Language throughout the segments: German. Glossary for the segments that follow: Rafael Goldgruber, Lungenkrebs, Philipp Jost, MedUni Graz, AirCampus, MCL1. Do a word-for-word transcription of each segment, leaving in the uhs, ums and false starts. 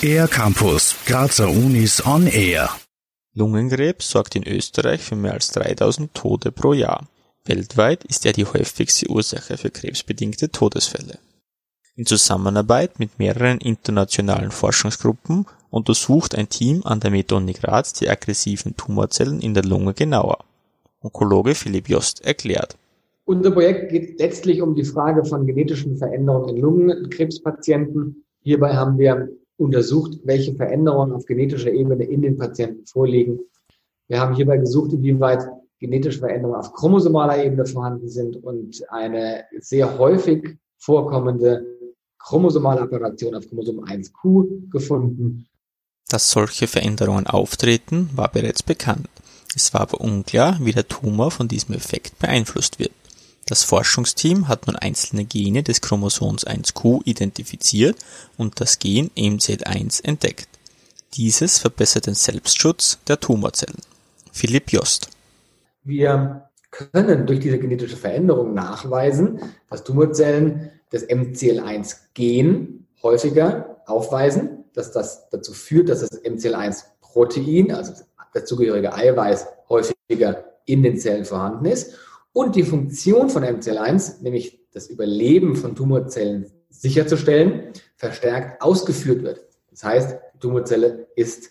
AirCampus, Grazer Unis on Air. Lungenkrebs sorgt in Österreich für mehr als dreitausend Tote pro Jahr. Weltweit ist er die häufigste Ursache für krebsbedingte Todesfälle. In Zusammenarbeit mit mehreren internationalen Forschungsgruppen untersucht ein Team an der MedUni Graz die aggressiven Tumorzellen in der Lunge genauer. Onkologe Philipp Jost erklärt: Unser Projekt geht letztlich um die Frage von genetischen Veränderungen in Lungenkrebspatienten. Hierbei haben wir untersucht, welche Veränderungen auf genetischer Ebene in den Patienten vorliegen. Wir haben hierbei gesucht, inwieweit genetische Veränderungen auf chromosomaler Ebene vorhanden sind und eine sehr häufig vorkommende chromosomale Aberration auf Chromosom eins Q gefunden. Dass solche Veränderungen auftreten, war bereits bekannt. Es war aber unklar, wie der Tumor von diesem Effekt beeinflusst wird. Das Forschungsteam hat nun einzelne Gene des Chromosoms eins Q identifiziert und das Gen M C L eins entdeckt. Dieses verbessert den Selbstschutz der Tumorzellen. Philipp Jost: Wir können durch diese genetische Veränderung nachweisen, dass Tumorzellen das M C L eins Gen häufiger aufweisen, dass das dazu führt, dass das M C L eins Protein, also das dazugehörige Eiweiß, häufiger in den Zellen vorhanden ist. Und die Funktion von M C L eins, nämlich das Überleben von Tumorzellen sicherzustellen, verstärkt ausgeführt wird. Das heißt, die Tumorzelle ist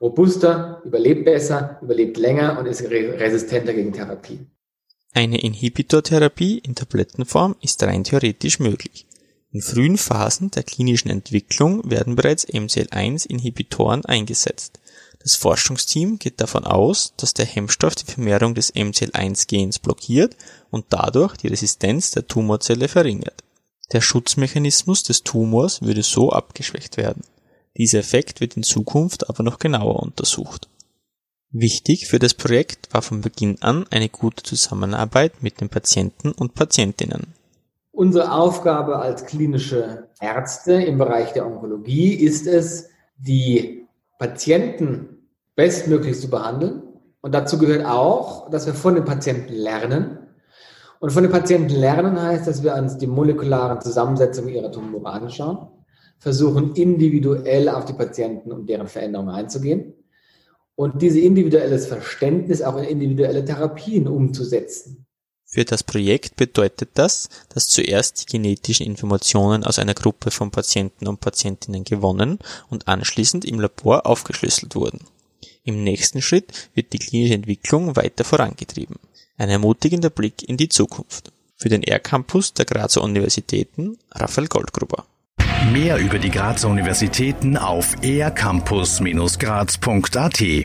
robuster, überlebt besser, überlebt länger und ist resistenter gegen Therapie. Eine Inhibitortherapie in Tablettenform ist rein theoretisch möglich. In frühen Phasen der klinischen Entwicklung werden bereits M C L eins Inhibitoren eingesetzt. Das Forschungsteam geht davon aus, dass der Hemmstoff die Vermehrung des M C L eins Gens blockiert und dadurch die Resistenz der Tumorzelle verringert. Der Schutzmechanismus des Tumors würde so abgeschwächt werden. Dieser Effekt wird in Zukunft aber noch genauer untersucht. Wichtig für das Projekt war von Beginn an eine gute Zusammenarbeit mit den Patienten und Patientinnen. Unsere Aufgabe als klinische Ärzte im Bereich der Onkologie ist es, die Patienten bestmöglich zu behandeln. Und dazu gehört auch, dass wir von den Patienten lernen. Und von den Patienten lernen heißt, dass wir uns die molekularen Zusammensetzungen ihrer Tumore anschauen, versuchen individuell auf die Patienten und deren Veränderungen einzugehen und dieses individuelles Verständnis auch in individuelle Therapien umzusetzen. Für das Projekt bedeutet das, dass zuerst die genetischen Informationen aus einer Gruppe von Patienten und Patientinnen gewonnen und anschließend im Labor aufgeschlüsselt wurden. Im nächsten Schritt wird die klinische Entwicklung weiter vorangetrieben. Ein ermutigender Blick in die Zukunft. Für den AirCampus der Grazer Universitäten, Rafael Goldgruber. Mehr über die Grazer Universitäten auf aircampus Bindestrich graz Punkt A T.